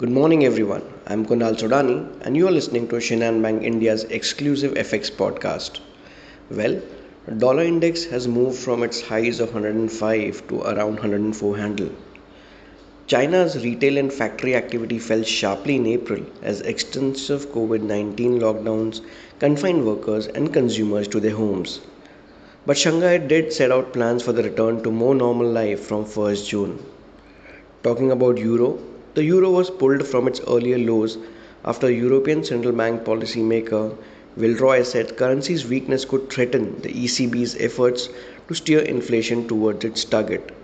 Good morning everyone, I'm Kunal Sodani and you are listening to Shinhan Bank India's exclusive FX podcast. Well, dollar index has moved from its highs of 105 to around 104 handle. China's retail and factory activity fell sharply in April as extensive COVID-19 lockdowns confined workers and consumers to their homes. But Shanghai did set out plans for the return to more normal life from 1st June. Talking about Euro, the euro was pulled from its earlier lows after European Central Bank policymaker Vilroy said currency's weakness could threaten the ECB's efforts to steer inflation towards its target.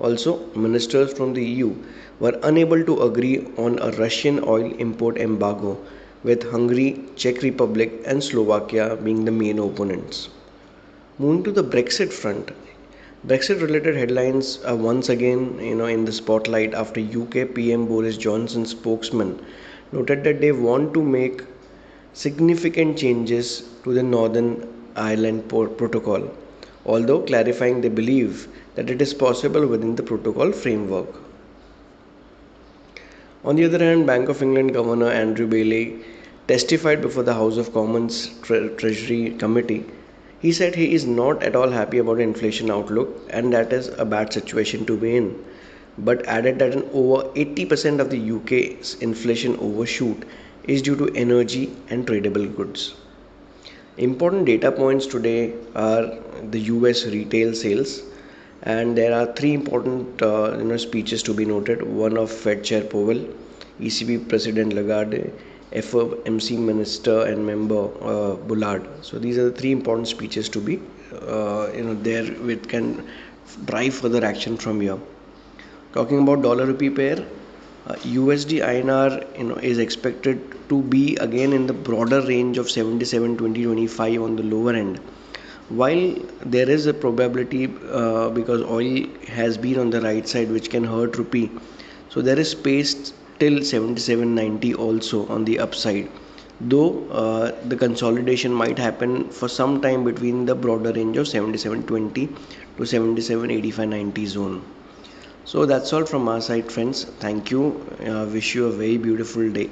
Also, ministers from the EU were unable to agree on a Russian oil import embargo, with Hungary, Czech Republic and Slovakia being the main opponents. Moving to the Brexit front, Brexit-related headlines are once again, in the spotlight after UK PM Boris Johnson's spokesman noted that they want to make significant changes to the Northern Ireland protocol, although clarifying they believe that it is possible within the protocol framework. On the other hand, Bank of England Governor Andrew Bailey testified before the House of Commons Treasury Committee. He said he is not at all happy about the inflation outlook and that is a bad situation to be in, but added that an over 80% of the UK's inflation overshoot is due to energy and tradable goods. Important data points today are the US retail sales, and there are three important speeches to be noted, one of Fed Chair Powell, ECB President Lagarde, FOMC Minister and Member Bullard. So these are the three important speeches to be, there which can drive further action from here. Talking about dollar rupee pair, USD INR is expected to be again in the broader range of 77.20-25 on the lower end. While there is a probability because oil has been on the right side which can hurt rupee, so there is space till 77.90 also on the upside, though the consolidation might happen for some time between the broader range of 77.20 to 77.85.90 zone. So that's all from our side, friends. Thank you. Wish you a very beautiful day.